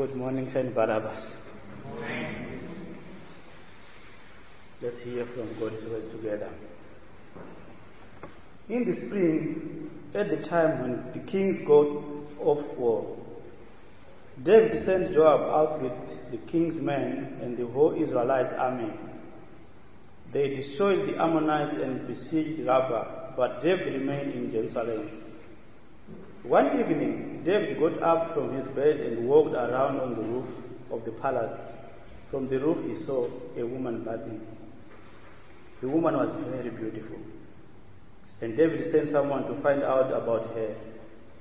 Good morning, St. Barabbas. Good morning. Let's hear from God's words together. In the spring, at the time when the king goes off war, David sent Joab out with the king's men and the whole Israelite army. They destroyed the Ammonites and besieged Rabbah, but David remained in Jerusalem. One evening, David got up from his bed and walked around on the roof of the palace. From the roof he saw a woman bathing. The woman was very beautiful. And David sent someone to find out about her.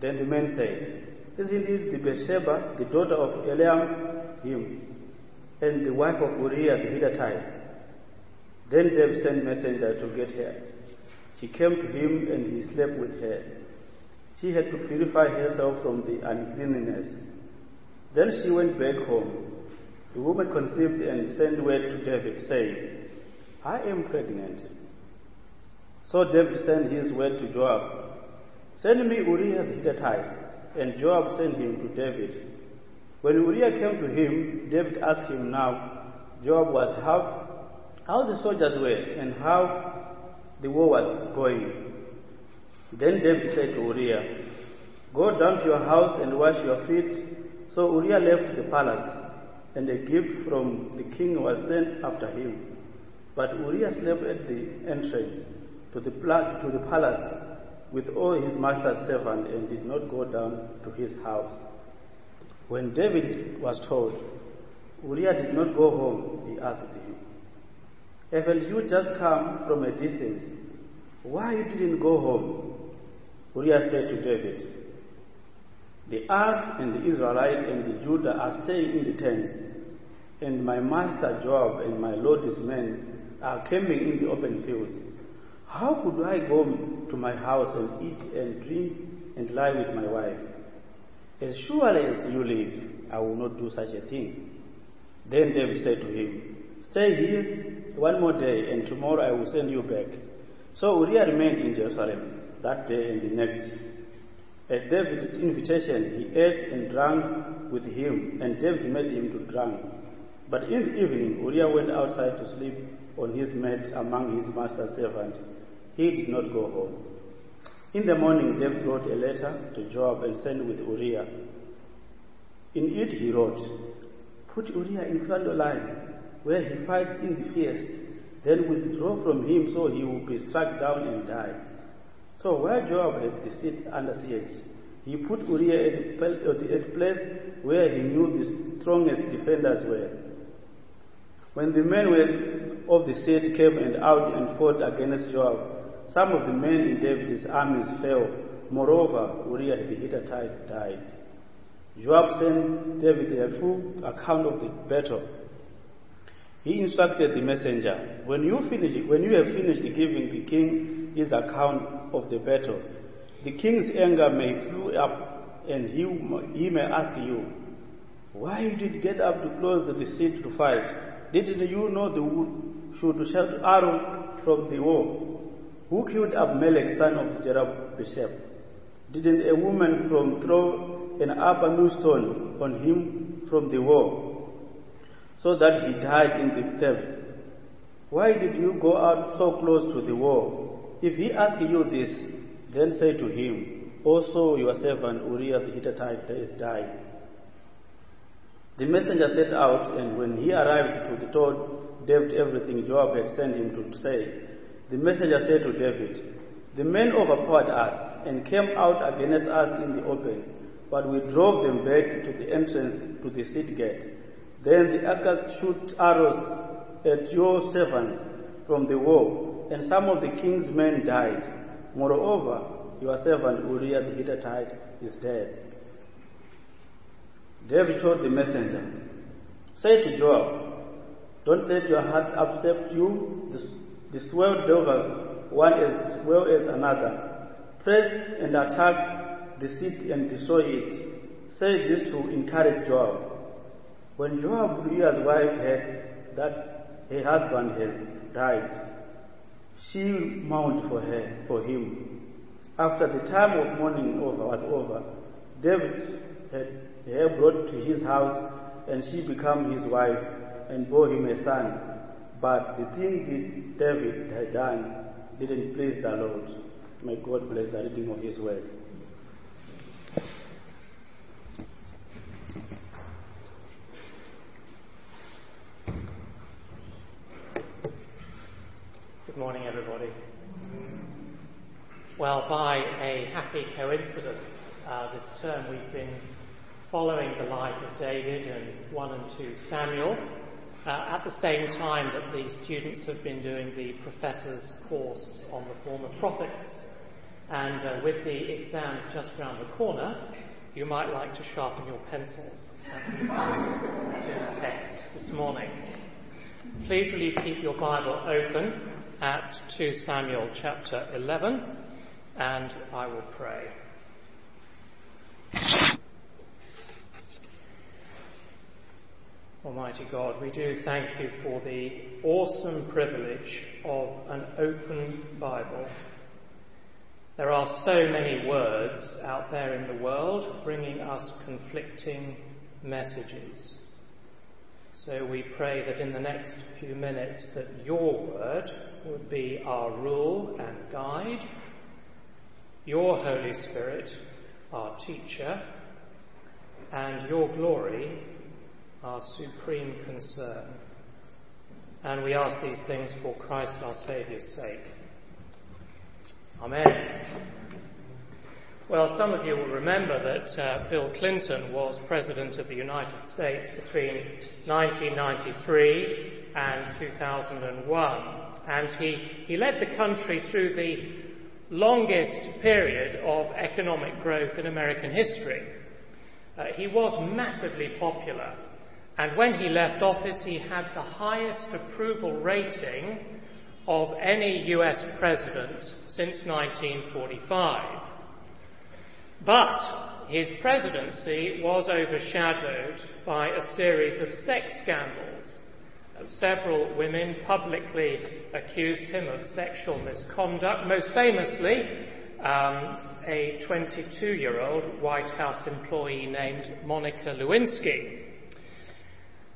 Then the man said, "Isn't it the Bathsheba, the daughter of Eliam, and the wife of Uriah the Hittite?" Then David sent messenger to get her. She came to him and he slept with her. She had to purify herself from the uncleanness. Then she went back home. The woman conceived and sent word to David, saying, "I am pregnant." So David sent his word to Joab, "Send me Uriah the Hittite." And Joab sent him to David. When Uriah came to him, David asked him now, Joab was how the soldiers were and how the war was going. Then David said to Uriah, "Go down to your house and wash your feet." So Uriah left the palace, and a gift from the king was sent after him. But Uriah slept at the entrance to the palace with all his master's servants and did not go down to his house. When David was told, Uriah did not go home, he asked him, "Haven't you just come from a distance? Why you didn't go home?" Uriah said to David, "The Arab and the Israelite and the Judah are staying in the tents, and my master Joab and my lord's men are camping in the open fields. How could I go to my house and eat and drink and lie with my wife? As surely as you live, I will not do such a thing." Then David said to him, "Stay here one more day, and tomorrow I will send you back." So Uriah remained in Jerusalem that day and the next. At David's invitation, he ate and drank with him, and David made him to drink. But in the evening, Uriah went outside to sleep on his mat among his master's servants. He did not go home. In the morning, David wrote a letter to Joab and sent with Uriah. In it he wrote, "Put Uriah in front of line, where he fights in the fierce, then withdraw from him so he will be struck down and die." So where Joab had the seat under siege, he put Uriah at the place where he knew the strongest defenders were. When the men of the siege came and out and fought against Joab, some of the men in David's armies fell. Moreover, Uriah the Hittite died. Joab sent David a full account of the battle. He instructed the messenger, "When you have finished giving the king his account of the battle, the king's anger may flare up, and he may ask you, 'Why you did get up to close the siege to fight? Didn't you know the wood should shoot arrow from the war? Who killed Abimelech, son of Jerubbesheth? Didn't a woman throw an Abanu stone on him from the war, so that he died in the theft? Why did you go out so close to the war?' If he asks you this, then say to him, 'Also your servant Uriah the Hittite has died.'" The messenger set out, and when he arrived he told David everything Joab had sent him to say. The messenger said to David, "The men overpowered us and came out against us in the open, but we drove them back to the entrance to the city gate. Then the Akas shoot arrows at your servants from the wall, and some of the king's men died. Moreover, your servant Uriah the Hittite is dead." David told the messenger, "Say to Joab, 'Don't let your heart upset you. The swelled one as well as another. Press and attack the city and destroy it.' Say this to encourage Joab." When Joab, Uriah's wife, heard that her husband has died, she mourned for him. After the time of mourning was over, David had her brought to his house, and she became his wife, and bore him a son. But the thing that David had done didn't please the Lord. May God bless the reading of his word. Good morning, everybody. Well, by a happy coincidence, this term we've been following the life of David in 1 and 2 Samuel, at the same time that the students have been doing the professor's course on the former prophets. And with the exams just round the corner, you might like to sharpen your pencils as we do the text this morning. Please will you keep your Bible open at 2 Samuel chapter 11, and I will pray. Almighty God, we do thank you for the awesome privilege of an open Bible. There are so many words out there in the world bringing us conflicting messages. So we pray that in the next few minutes that your word would be our rule and guide, your Holy Spirit our teacher, and your glory our supreme concern. And we ask these things for Christ our Saviour's sake. Amen. Well, some of you will remember that Bill Clinton was President of the United States between 1993 and 2001. And he led the country through the longest period of economic growth in American history. He was massively popular. And when he left office, he had the highest approval rating of any US president since 1945. But his presidency was overshadowed by a series of sex scandals. Several women publicly accused him of sexual misconduct, most famously a 22-year-old White House employee named Monica Lewinsky.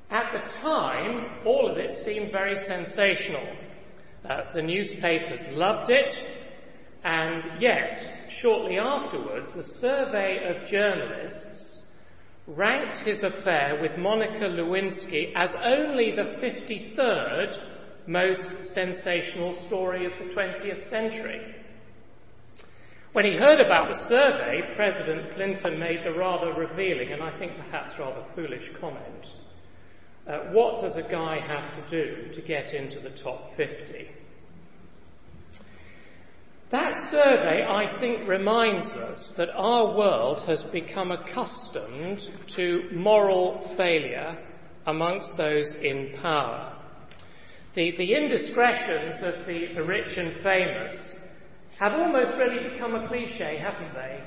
At the time, all of it seemed very sensational. The newspapers loved it, and yet, shortly afterwards, a survey of journalists ranked his affair with Monica Lewinsky as only the 53rd most sensational story of the 20th century. When he heard about the survey, President Clinton made the rather revealing, and I think perhaps rather foolish comment. What does a guy have to do to get into the top 50? That survey, I think, reminds us that our world has become accustomed to moral failure amongst those in power. The indiscretions of the rich and famous have almost really become a cliche, haven't they?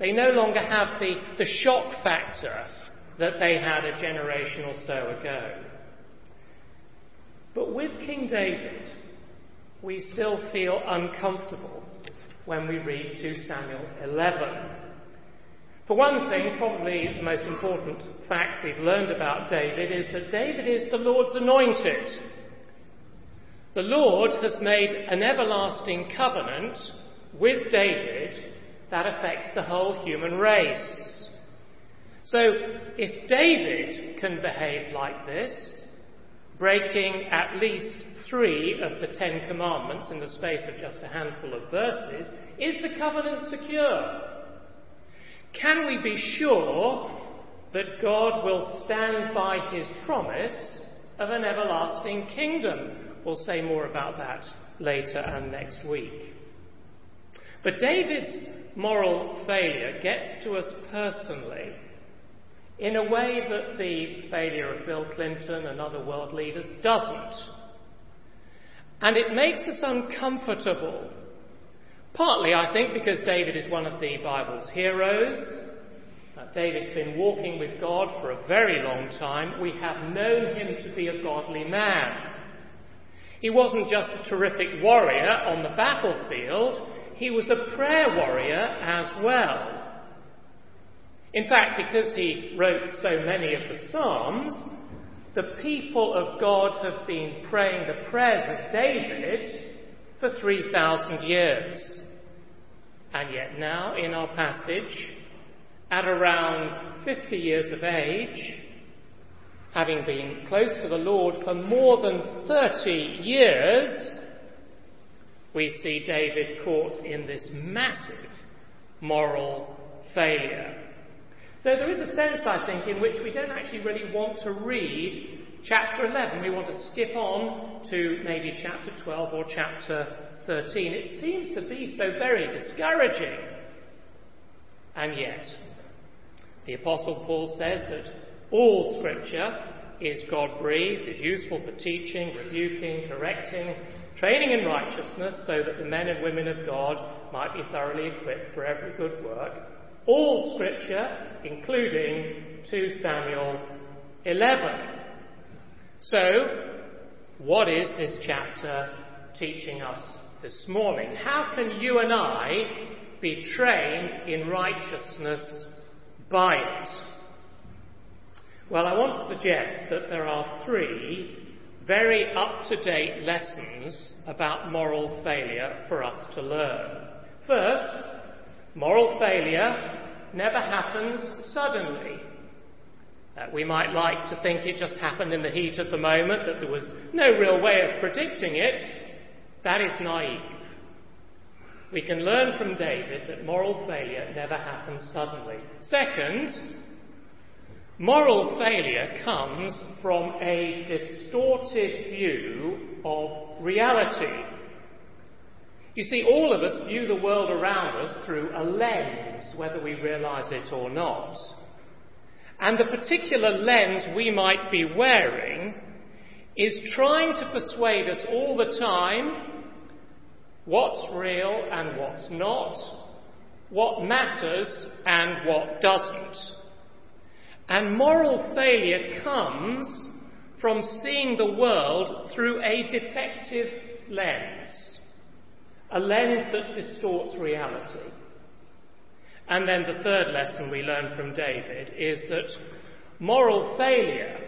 They no longer have the shock factor that they had a generation or so ago. But with King David, we still feel uncomfortable when we read 2 Samuel 11. For one thing, probably the most important fact we've learned about David is that David is the Lord's anointed. The Lord has made an everlasting covenant with David that affects the whole human race. So, if David can behave like this, breaking at least 3 of the 10 commandments in the space of just a handful of verses, is the covenant secure? Can we be sure that God will stand by his promise of an everlasting kingdom? We'll say more about that later and next week. But David's moral failure gets to us personally in a way that the failure of Bill Clinton and other world leaders doesn't. And it makes us uncomfortable. Partly, I think, because David is one of the Bible's heroes. David's been walking with God for a very long time. We have known him to be a godly man. He wasn't just a terrific warrior on the battlefield. He was a prayer warrior as well. In fact, because he wrote so many of the Psalms, the people of God have been praying the prayers of David for 3,000 years. And yet now, in our passage, at around 50 years of age, having been close to the Lord for more than 30 years, we see David caught in this massive moral failure. So there is a sense, I think, in which we don't actually really want to read chapter 11. We want to skip on to maybe chapter 12 or chapter 13. It seems to be so very discouraging. And yet, the Apostle Paul says that all Scripture is God-breathed, is useful for teaching, rebuking, correcting, training in righteousness, so that the men and women of God might be thoroughly equipped for every good work. All Scripture, including 2 Samuel 11. So, what is this chapter teaching us this morning? How can you and I be trained in righteousness by it? Well, I want to suggest that there are 3 very up-to-date lessons about moral failure for us to learn. First, moral failure never happens suddenly. We might like to think it just happened in the heat of the moment, that there was no real way of predicting it. That is naive. We can learn from David that moral failure never happens suddenly. Second, moral failure comes from a distorted view of reality. You see, all of us view the world around us through a lens, whether we realise it or not. And the particular lens we might be wearing is trying to persuade us all the time what's real and what's not, what matters and what doesn't. And moral failure comes from seeing the world through a defective lens, a lens that distorts reality. And then the third lesson we learn from David is that moral failure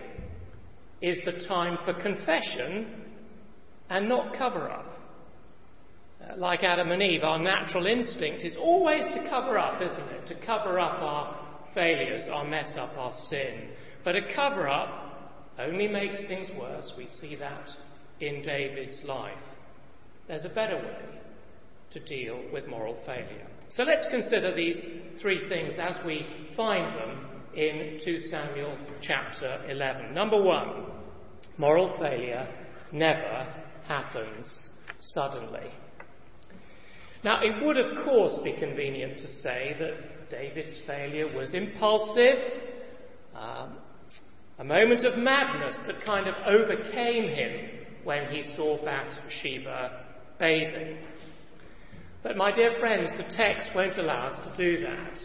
is the time for confession and not cover-up. Like Adam and Eve, our natural instinct is always to cover up, isn't it? To cover up our failures, our mess up, our sin. But a cover-up only makes things worse. We see that in David's life. There's a better way to deal with moral failure. So let's consider these 3 things as we find them in 2 Samuel chapter 11. Number 1, moral failure never happens suddenly. Now, it would of course be convenient to say that David's failure was impulsive, a moment of madness that kind of overcame him when he saw Bathsheba bathing. But, my dear friends, the text won't allow us to do that.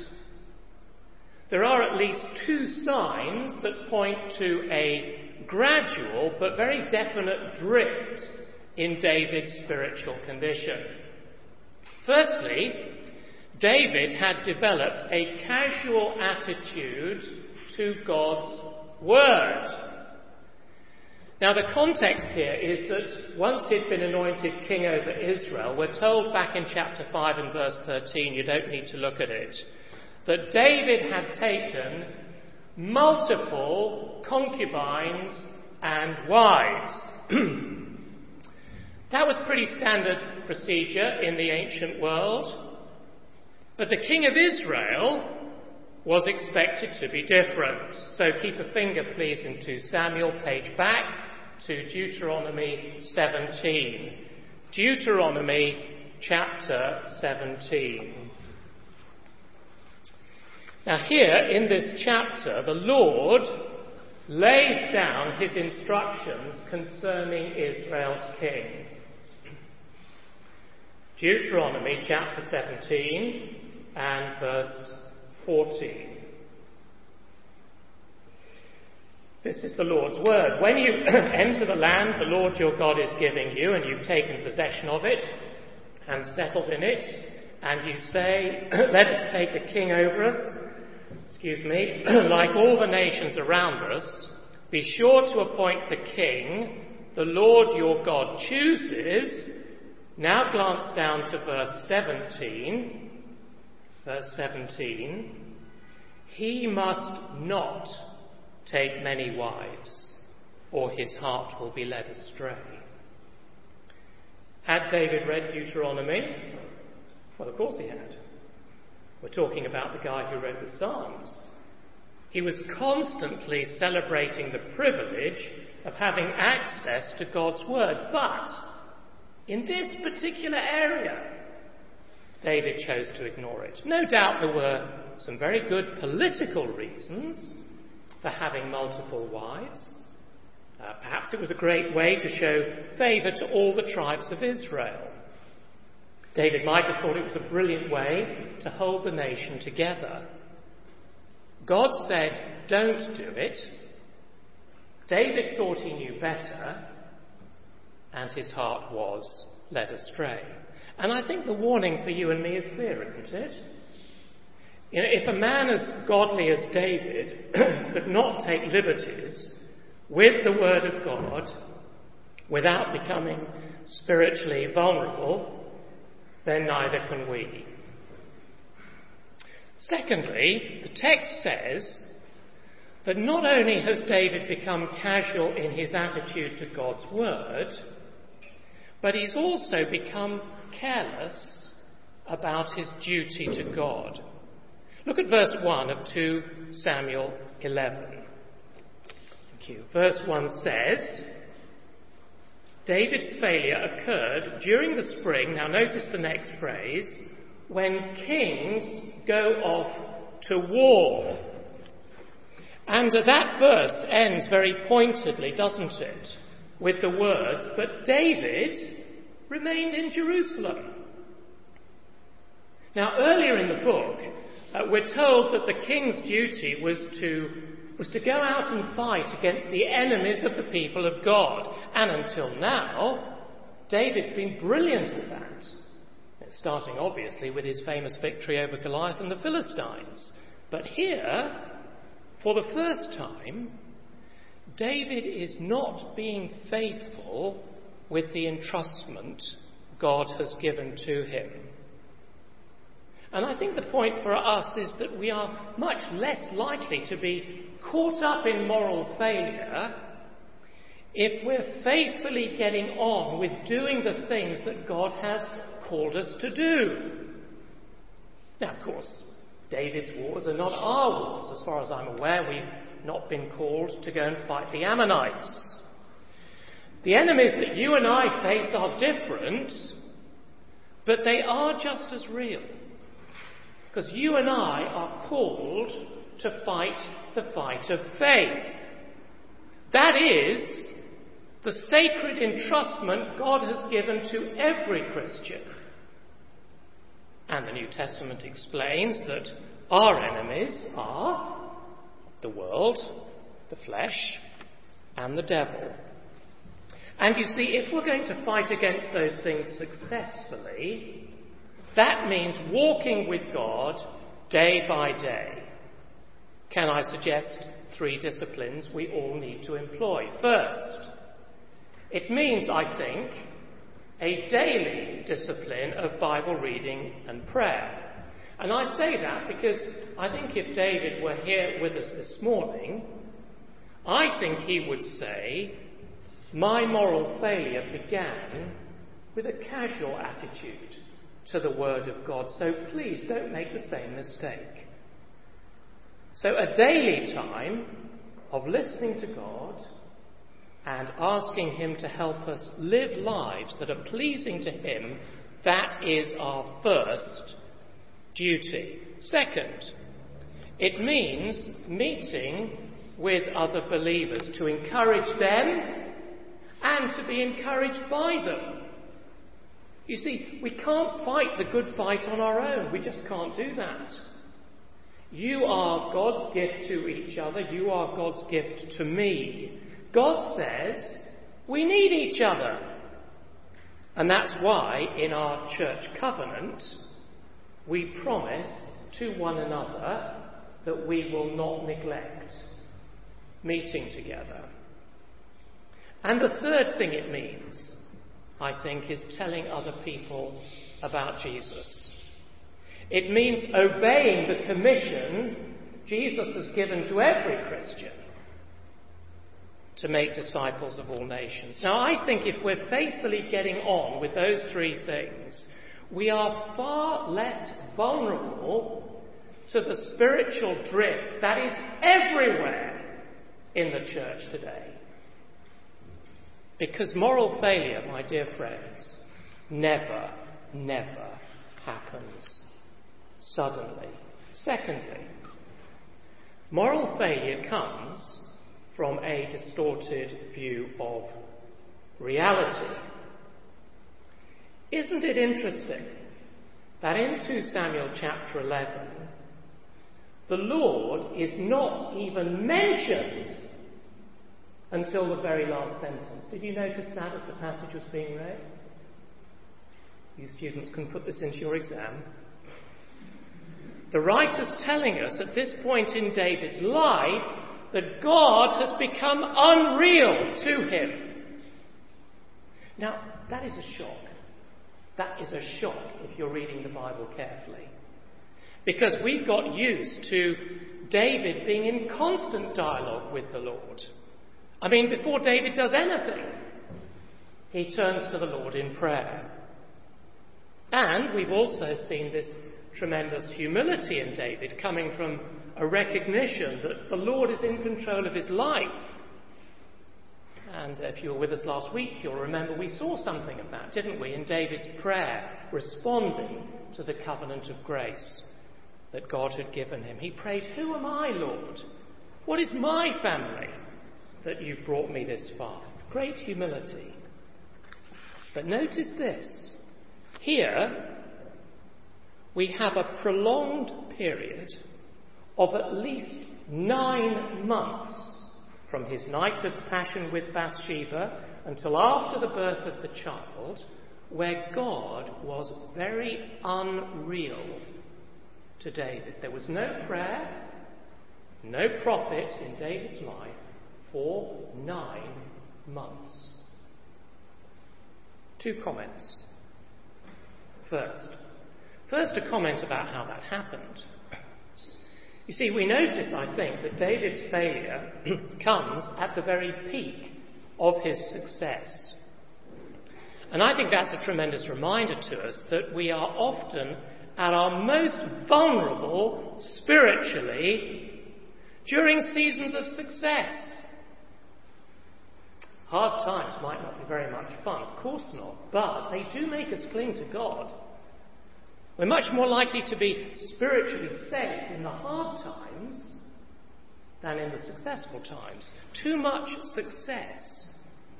There are at least 2 signs that point to a gradual but very definite drift in David's spiritual condition. Firstly, David had developed a casual attitude to God's word. Now, the context here is that once he'd been anointed king over Israel, we're told back in chapter 5 and verse 13, you don't need to look at it, that David had taken multiple concubines and wives. That was pretty standard procedure in the ancient world, but the king of Israel was expected to be different. So keep a finger, please, in 2 Samuel, page back to Deuteronomy 17. Deuteronomy chapter 17. Now here, in this chapter, the Lord lays down his instructions concerning Israel's king. Deuteronomy chapter 17 and verse 14. This is the Lord's word. When you enter the land the Lord your God is giving you, and you've taken possession of it and settled in it, and you say, let us take a king over us, like all the nations around us, be sure to appoint the king the Lord your God chooses. Now glance down to verse 17. Verse 17. He must not take many wives, or his heart will be led astray. Had David read Deuteronomy? Well, of course he had. We're talking about the guy who read the Psalms. He was constantly celebrating the privilege of having access to God's word. But in this particular area, David chose to ignore it. No doubt there were some very good political reasons for having multiple wives. Perhaps it was a great way to show favour to all the tribes of Israel. David might have thought it was a brilliant way to hold the nation together. God said, don't do it. David thought he knew better, and his heart was led astray. And I think the warning for you and me is clear, isn't it? You know, if a man as godly as David could not take liberties with the word of God without becoming spiritually vulnerable, then neither can we. Secondly, the text says that not only has David become casual in his attitude to God's word, but he's also become careless about his duty to God. Look at verse 1 of 2 Samuel 11. Thank you. Verse 1 says, David's failure occurred during the spring, now notice the next phrase, when kings go off to war. And that verse ends very pointedly, doesn't it, with the words, but David remained in Jerusalem. Now, earlier in the book, we're told that the king's duty was to go out and fight against the enemies of the people of God. And until now, David's been brilliant at that, starting obviously with his famous victory over Goliath and the Philistines. But here, for the first time, David is not being faithful with the entrustment God has given to him. And I think the point for us is that we are much less likely to be caught up in moral failure if we're faithfully getting on with doing the things that God has called us to do. Now, of course, David's wars are not our wars. As far as I'm aware, we've not been called to go and fight the Ammonites. The enemies that you and I face are different, but they are just as real. Because you and I are called to fight the fight of faith. That is the sacred entrustment God has given to every Christian. And the New Testament explains that our enemies are the world, the flesh, and the devil. And you see, if we're going to fight against those things successfully, that means walking with God day by day. Can I suggest 3 disciplines we all need to employ? First, it means, I think, a daily discipline of Bible reading and prayer. And I say that because I think if David were here with us this morning, I think he would say, my moral failure began with a casual attitude to the word of God, so please don't make the same mistake. So a daily time of listening to God and asking him to help us live lives that are pleasing to him, that is our first duty. Second, it means meeting with other believers to encourage them and to be encouraged by them. You see, we can't fight the good fight on our own. We just can't do that. You are God's gift to each other. You are God's gift to me. God says we need each other. And that's why in our church covenant we promise to one another that we will not neglect meeting together. And the third thing it means, I think, is telling other people about Jesus. It means obeying the commission Jesus has given to every Christian to make disciples of all nations. Now, I think if we're faithfully getting on with those three things, we are far less vulnerable to the spiritual drift that is everywhere in the church today. Because moral failure, my dear friends, never, never happens suddenly. Secondly, moral failure comes from a distorted view of reality. Isn't it interesting that in 2 Samuel chapter 11, the Lord is not even mentioned until the very last sentence? Did you notice that as the passage was being read? You students can put this into your exam. The writer's telling us at this point in David's life that God has become unreal to him. Now, that is a shock. That is a shock if you're reading the Bible carefully. Because we've got used to David being in constant dialogue with the Lord. I mean, before David does anything, he turns to the Lord in prayer. And we've also seen this tremendous humility in David coming from a recognition that the Lord is in control of his life. And if you were with us last week, you'll remember we saw something of that, didn't we, in David's prayer, responding to the covenant of grace that God had given him. He prayed, "Who am I, Lord? What is my family that you've brought me this far?" Great humility. But notice this. Here, we have a prolonged period of at least 9 months from his night of passion with Bathsheba until after the birth of the child, where God was very unreal to David. There was no prayer, no prophet in David's life for 9 months. 2 comments. First, a comment about how that happened. You see, we notice, I think, that David's failure comes at the very peak of his success. And I think that's a tremendous reminder to us that we are often at our most vulnerable spiritually during seasons of success. Hard times might not be very much fun, of course not, but they do make us cling to God. We're much more likely to be spiritually safe in the hard times than in the successful times. Too much success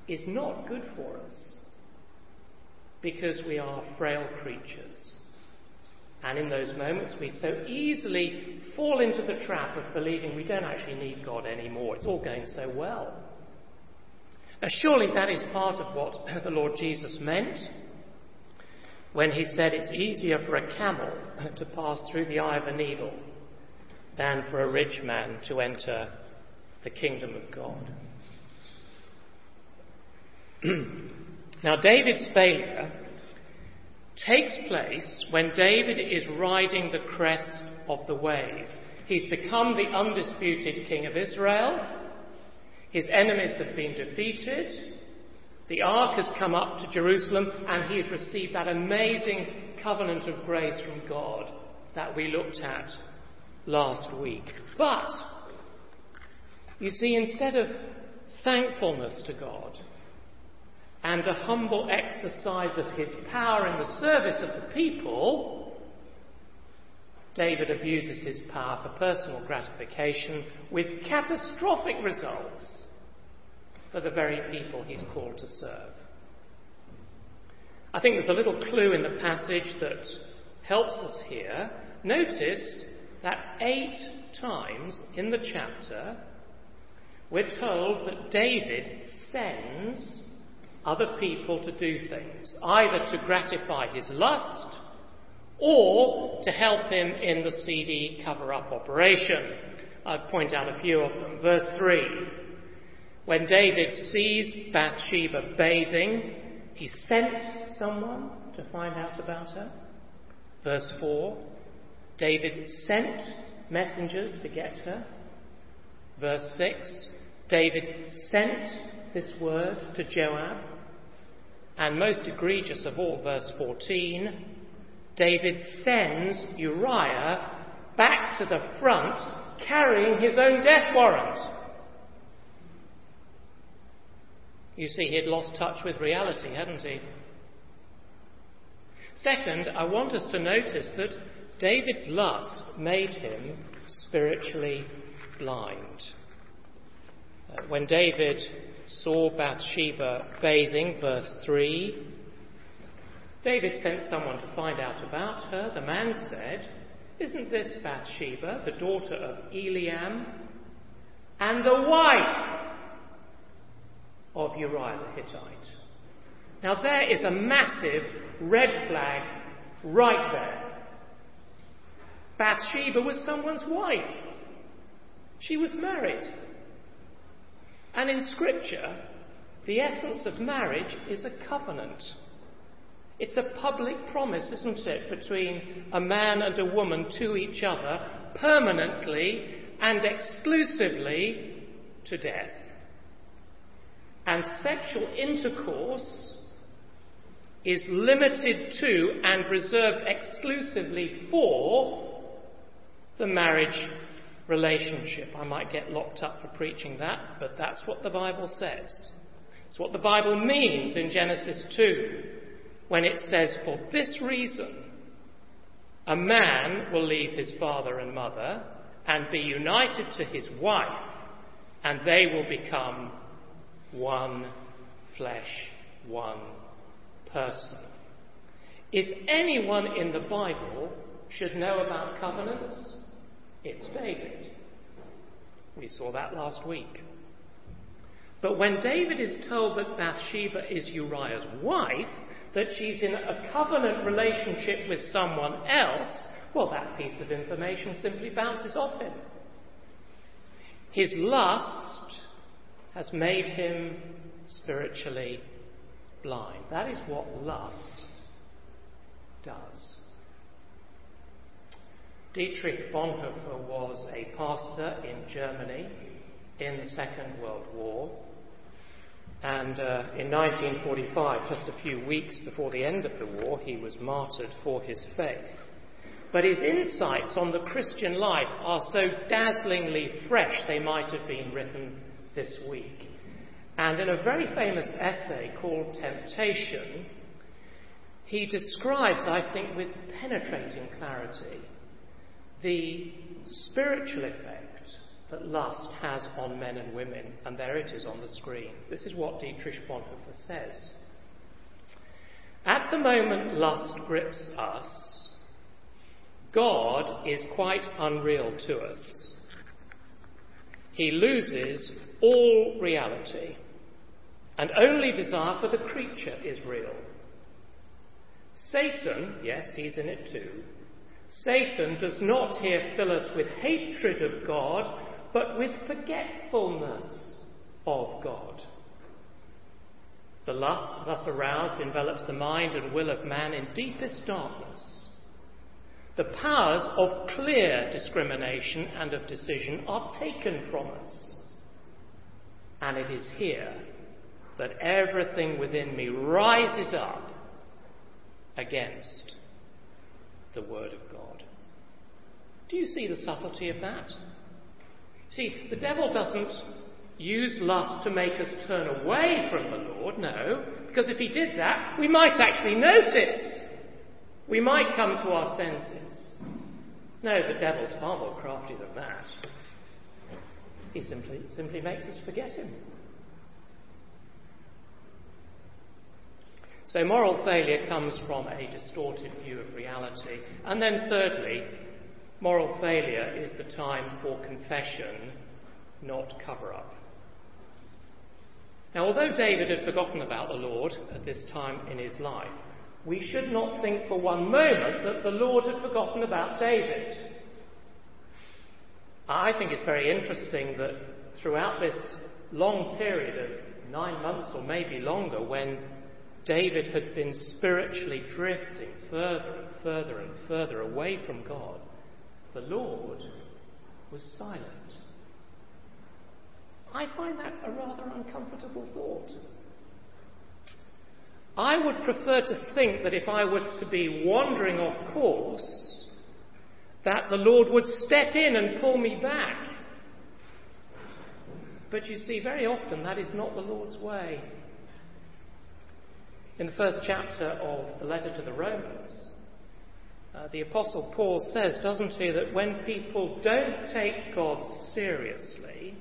is not good for us because we are frail creatures. And in those moments, we so easily fall into the trap of believing we don't actually need God anymore. It's all going so well. Now, surely that is part of what the Lord Jesus meant when he said it's easier for a camel to pass through the eye of a needle than for a rich man to enter the kingdom of God. Now, David's failure takes place when David is riding the crest of the wave. He's become the undisputed king of Israel. His enemies have been defeated. The ark has come up to Jerusalem, and he has received that amazing covenant of grace from God that we looked at last week. But, you see, instead of thankfulness to God and a humble exercise of his power in the service of the people, David abuses his power for personal gratification with catastrophic results for the very people he's called to serve. I think there's a little clue in the passage that helps us here. Notice that 8 times in the chapter, we're told that David sends other people to do things, either to gratify his lust or to help him in the seedy cover-up operation. I'll point out a few of them. Verse 3. When David sees Bathsheba bathing, he sent someone to find out about her. Verse 4. David sent messengers to get her. Verse 6. David sent this word to Joab. And most egregious of all, verse 14, David sends Uriah back to the front carrying his own death warrant. You see, he had lost touch with reality, hadn't he? Second, I want us to notice that David's lust made him spiritually blind. When David saw Bathsheba bathing, verse 3, David sent someone to find out about her. The man said, "Isn't this Bathsheba, the daughter of Eliam, and the wife of Uriah the Hittite?" Now there is a massive red flag right there. Bathsheba was someone's wife. She was married. And in Scripture, the essence of marriage is a covenant. It's a public promise, isn't it, between a man and a woman to each other, permanently and exclusively to death. And sexual intercourse is limited to and reserved exclusively for the marriage relationship. I might get locked up for preaching that, but that's what the Bible says. It's what the Bible means in Genesis 2 when it says, "For this reason, a man will leave his father and mother and be united to his wife, and they will become one flesh, one person." If anyone in the Bible should know about covenants, it's David. We saw that last week. But when David is told that Bathsheba is Uriah's wife, that she's in a covenant relationship with someone else, well, that piece of information simply bounces off him. His lust has made him spiritually blind. That is what lust does. Dietrich Bonhoeffer was a pastor in Germany in the Second World War, and in 1945, just a few weeks before the end of the war, he was martyred for his faith. But his insights on the Christian life are so dazzlingly fresh they might have been written this week. And in a very famous essay called Temptation, he describes, I think, with penetrating clarity, the spiritual effect that lust has on men and women, and there it is on the screen. This is what Dietrich Bonhoeffer says. "At the moment lust grips us, God is quite unreal to us. He loses all reality, and only desire for the creature is real. Satan, yes, he's in it too, Satan does not here fill us with hatred of God, but with forgetfulness of God. The lust thus aroused envelops the mind and will of man in deepest darkness. The powers of clear discrimination and of decision are taken from us. And it is here that everything within me rises up against the word of God." Do you see the subtlety of that? See, the devil doesn't use lust to make us turn away from the Lord, no, because if he did that, we might actually notice. We might come to our senses. No, the devil's far more crafty than that. He simply makes us forget him. So moral failure comes from a distorted view of reality. And then thirdly, moral failure is the time for confession, not cover-up. Now, although David had forgotten about the Lord at this time in his life, we should not think for one moment that the Lord had forgotten about David. I think it's very interesting that throughout this long period of 9 months or maybe longer, when David had been spiritually drifting further and further and further away from God, the Lord was silent. I find that a rather uncomfortable thought. I would prefer to think that if I were to be wandering off course, that the Lord would step in and pull me back. But you see, very often that is not the Lord's way. In the first chapter of the letter to the Romans, the Apostle Paul says, doesn't he, that when people don't take God seriously,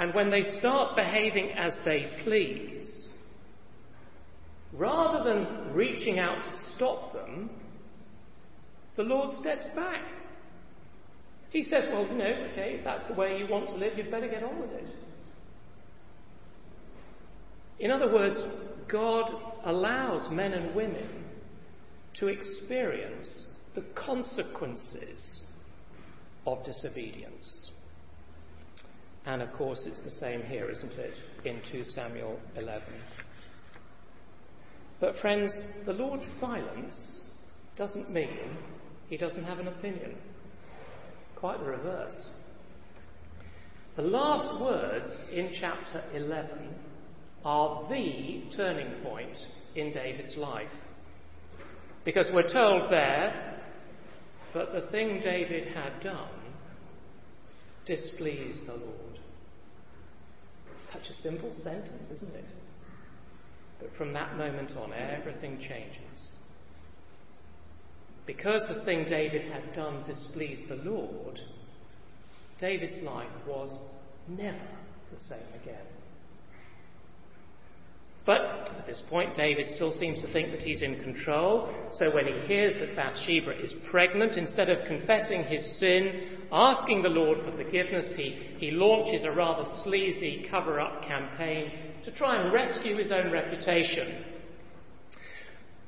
and when they start behaving as they please, rather than reaching out to stop them, the Lord steps back. He says, well, you know, okay, if that's the way you want to live, you'd better get on with it. In other words, God allows men and women to experience the consequences of disobedience. And of course, it's the same here, isn't it, in 2 Samuel 11. But friends, the Lord's silence doesn't mean he doesn't have an opinion. Quite the reverse. The last words in chapter 11 are the turning point in David's life. Because we're told there, but the thing David had done displeased the Lord. Such a simple sentence, isn't it? But from that moment on, everything changes. Because the thing David had done displeased the Lord, David's life was never the same again. But at this point, David still seems to think that he's in control. So when he hears that Bathsheba is pregnant, instead of confessing his sin, asking the Lord for forgiveness, he launches a rather sleazy cover-up campaign to try and rescue his own reputation.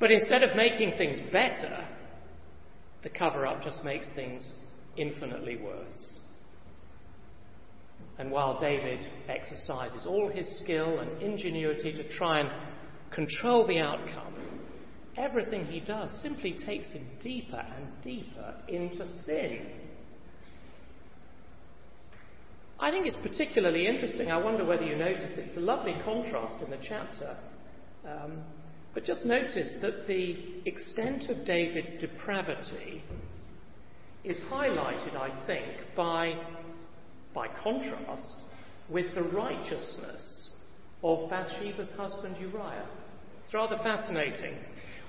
But instead of making things better, the cover-up just makes things infinitely worse. And while David exercises all his skill and ingenuity to try and control the outcome, everything he does simply takes him deeper and deeper into sin. I think it's particularly interesting. I wonder whether you notice it's a lovely contrast in the chapter. But just notice that the extent of David's depravity is highlighted, I think, by contrast, with the righteousness of Bathsheba's husband Uriah. It's rather fascinating.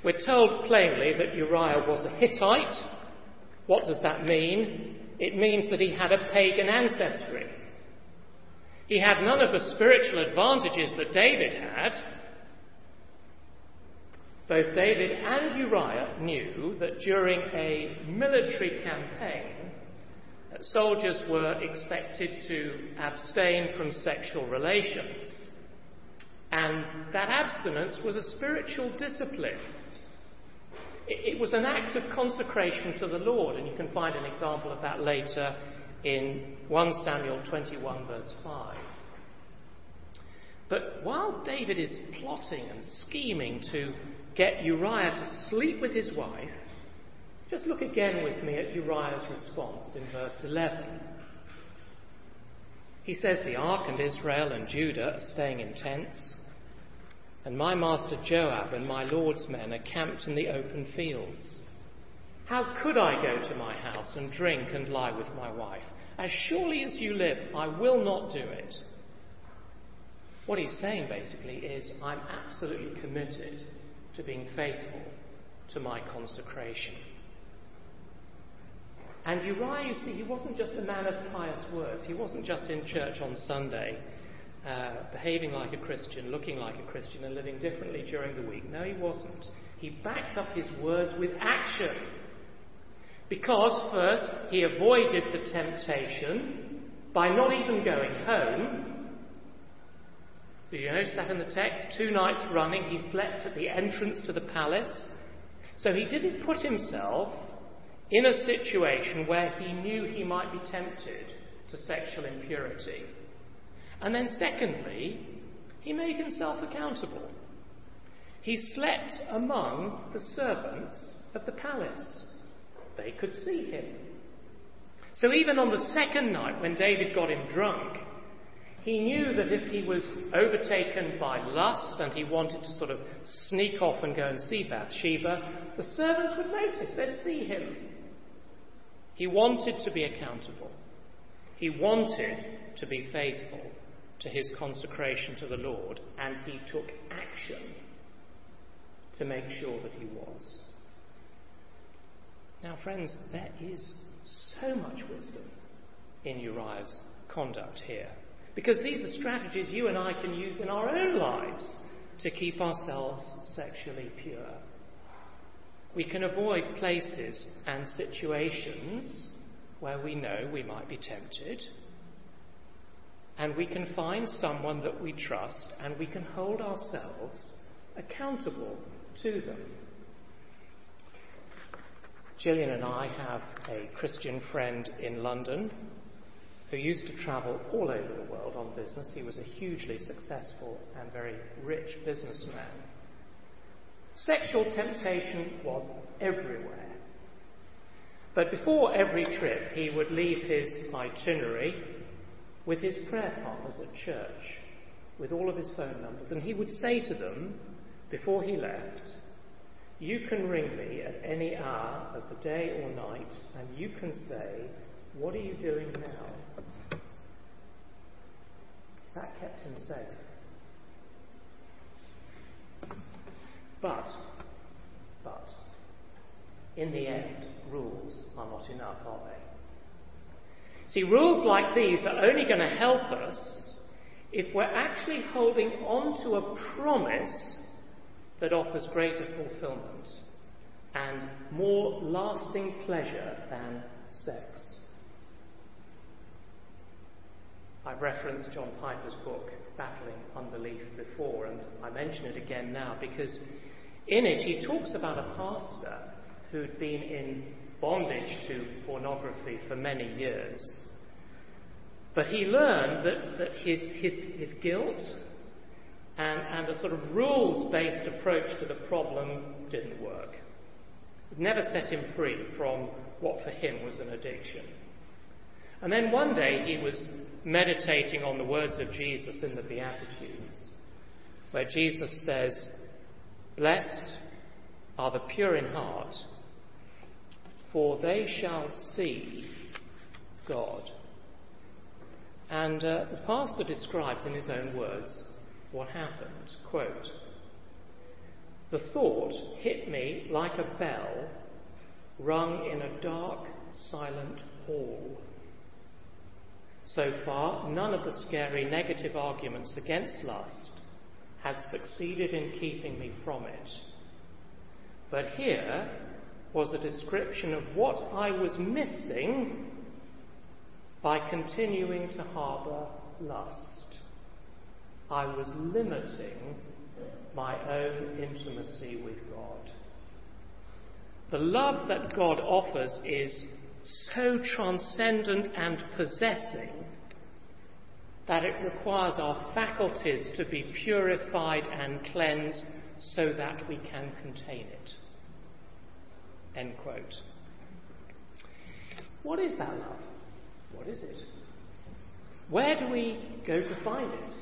We're told plainly that Uriah was a Hittite. What does that mean? It means that he had a pagan ancestry. He had none of the spiritual advantages that David had. Both David and Uriah knew that during a military campaign, soldiers were expected to abstain from sexual relations, and that abstinence was a spiritual discipline. It was an act of consecration to the Lord, and you can find an example of that later in 1 Samuel 21 verse 5. But while David is plotting and scheming to get Uriah to sleep with his wife, just look again with me at Uriah's response in verse 11. He says, the ark and Israel and Judah are staying in tents, and my master Joab and my lord's men are camped in the open fields. How could I go to my house and drink and lie with my wife? As surely as you live, I will not do it. What he's saying basically is, I'm absolutely committed to being faithful to my consecration. And Uriah, you see, he wasn't just a man of pious words. He wasn't just in church on Sunday, behaving like a Christian, looking like a Christian, and living differently during the week. No, he wasn't. He backed up his words with action. Because, first, he avoided the temptation by not even going home. You know, sat in the text, 2 nights running, he slept at the entrance to the palace. So he didn't put himself in a situation where he knew he might be tempted to sexual impurity. And then secondly, he made himself accountable. He slept among the servants of the palace. They could see him. So even on the second night when David got him drunk, he knew that if he was overtaken by lust and he wanted to sort of sneak off and go and see Bathsheba, the servants would notice, they'd see him. He wanted to be accountable. He wanted to be faithful to his consecration to the Lord, and he took action to make sure that he was. Now, friends, there is so much wisdom in Uriah's conduct here, because these are strategies you and I can use in our own lives to keep ourselves sexually pure. We can avoid places and situations where we know we might be tempted, and we can find someone that we trust, and we can hold ourselves accountable to them. Gillian and I have a Christian friend in London who used to travel all over the world on business. He was a hugely successful and very rich businessman. Sexual temptation was everywhere. But before every trip, he would leave his itinerary with his prayer partners at church, with all of his phone numbers, and he would say to them before he left, "You can ring me at any hour of the day or night, and you can say, 'What are you doing now?'" That kept him safe. But, in the end, rules are not enough, are they? See, rules like these are only going to help us if we're actually holding on to a promise that offers greater fulfillment and more lasting pleasure than sex. I've referenced John Piper's book, Battling Unbelief, before, and I mention it again now because in it he talks about a pastor who'd been in bondage to pornography for many years. But he learned that his guilt and a sort of rules-based approach to the problem didn't work. It never set him free from what for him was an addiction. And then one day he was meditating on the words of Jesus in the Beatitudes, where Jesus says, "Blessed are the pure in heart, for they shall see God." And the pastor describes in his own words what happened. Quote, "The thought hit me like a bell rung in a dark, silent hall. So far, none of the scary negative arguments against lust had succeeded in keeping me from it. But here was a description of what I was missing by continuing to harbour lust. I was limiting my own intimacy with God." The love that God offers is so transcendent and possessing that it requires our faculties to be purified and cleansed so that we can contain it. End quote. What is that love? What is it? Where do we go to find it?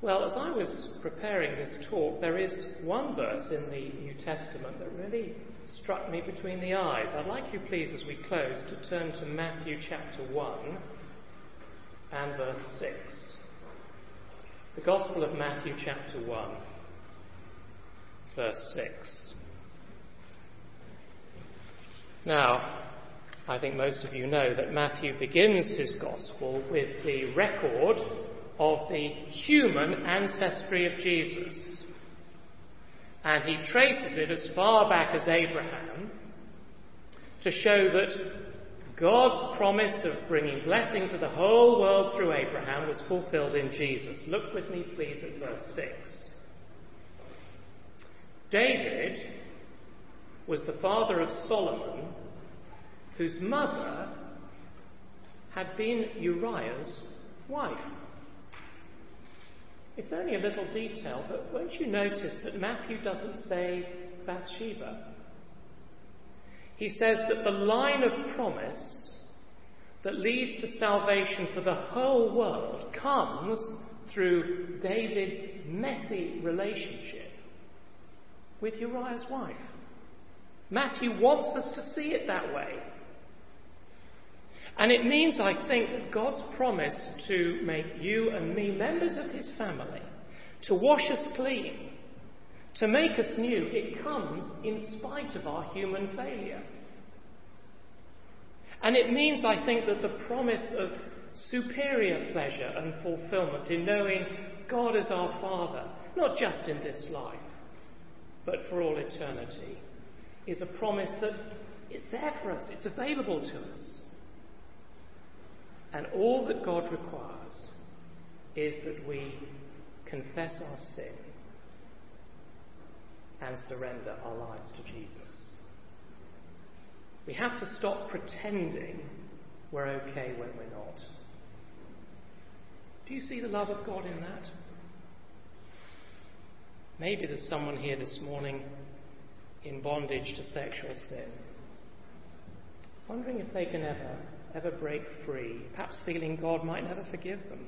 Well, as I was preparing this talk, there is one verse in the New Testament that really struck me between the eyes. I'd like you, please, as we close, to turn to Matthew chapter 1 and verse 6. The Gospel of Matthew chapter 1, verse 6. Now, I think most of you know that Matthew begins his Gospel with the record of the human ancestry of Jesus. And he traces it as far back as Abraham to show that God's promise of bringing blessing to the whole world through Abraham was fulfilled in Jesus. Look with me, please, at verse 6. David was the father of Solomon, whose mother had been Uriah's wife. It's only a little detail, but won't you notice that Matthew doesn't say Bathsheba? He says that the line of promise that leads to salvation for the whole world comes through David's messy relationship with Uriah's wife. Matthew wants us to see it that way. And it means, I think, that God's promise to make you and me members of his family, to wash us clean, to make us new, it comes in spite of our human failure. And it means, I think, that the promise of superior pleasure and fulfillment in knowing God as our Father, not just in this life, but for all eternity, is a promise that is there for us, it's available to us. And all that God requires is that we confess our sin and surrender our lives to Jesus. We have to stop pretending we're okay when we're not. Do you see the love of God in that? Maybe there's someone here this morning in bondage to sexual sin, wondering if they can ever break free, perhaps feeling God might never forgive them.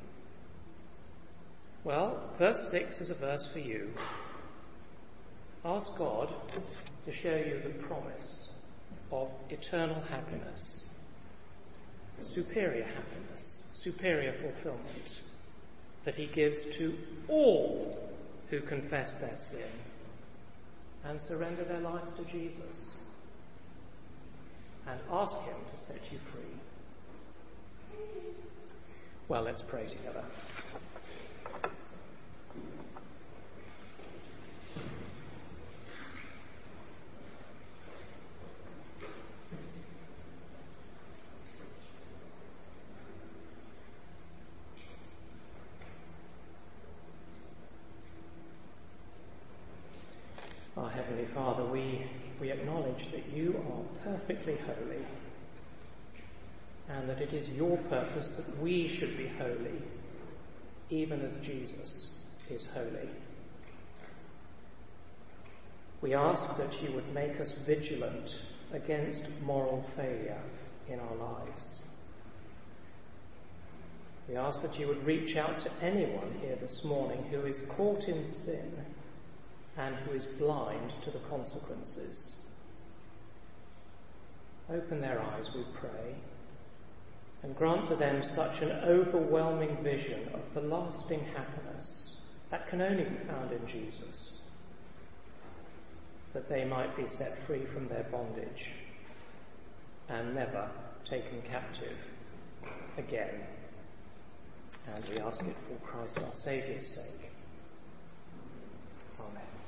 Well, verse 6 is a verse for you. Ask God to show you the promise of eternal happiness, superior happiness, superior fulfillment that he gives to all who confess their sin and surrender their lives to Jesus, and ask him to set you free. Well, let's pray together. Our Heavenly Father, we acknowledge that you are perfectly holy, and that it is your purpose that we should be holy, even as Jesus is holy. We ask that you would make us vigilant against moral failure in our lives. We ask that you would reach out to anyone here this morning who is caught in sin and who is blind to the consequences. Open their eyes, we pray, and grant to them such an overwhelming vision of the lasting happiness that can only be found in Jesus, that they might be set free from their bondage and never taken captive again. And we ask it for Christ our Saviour's sake. Amen.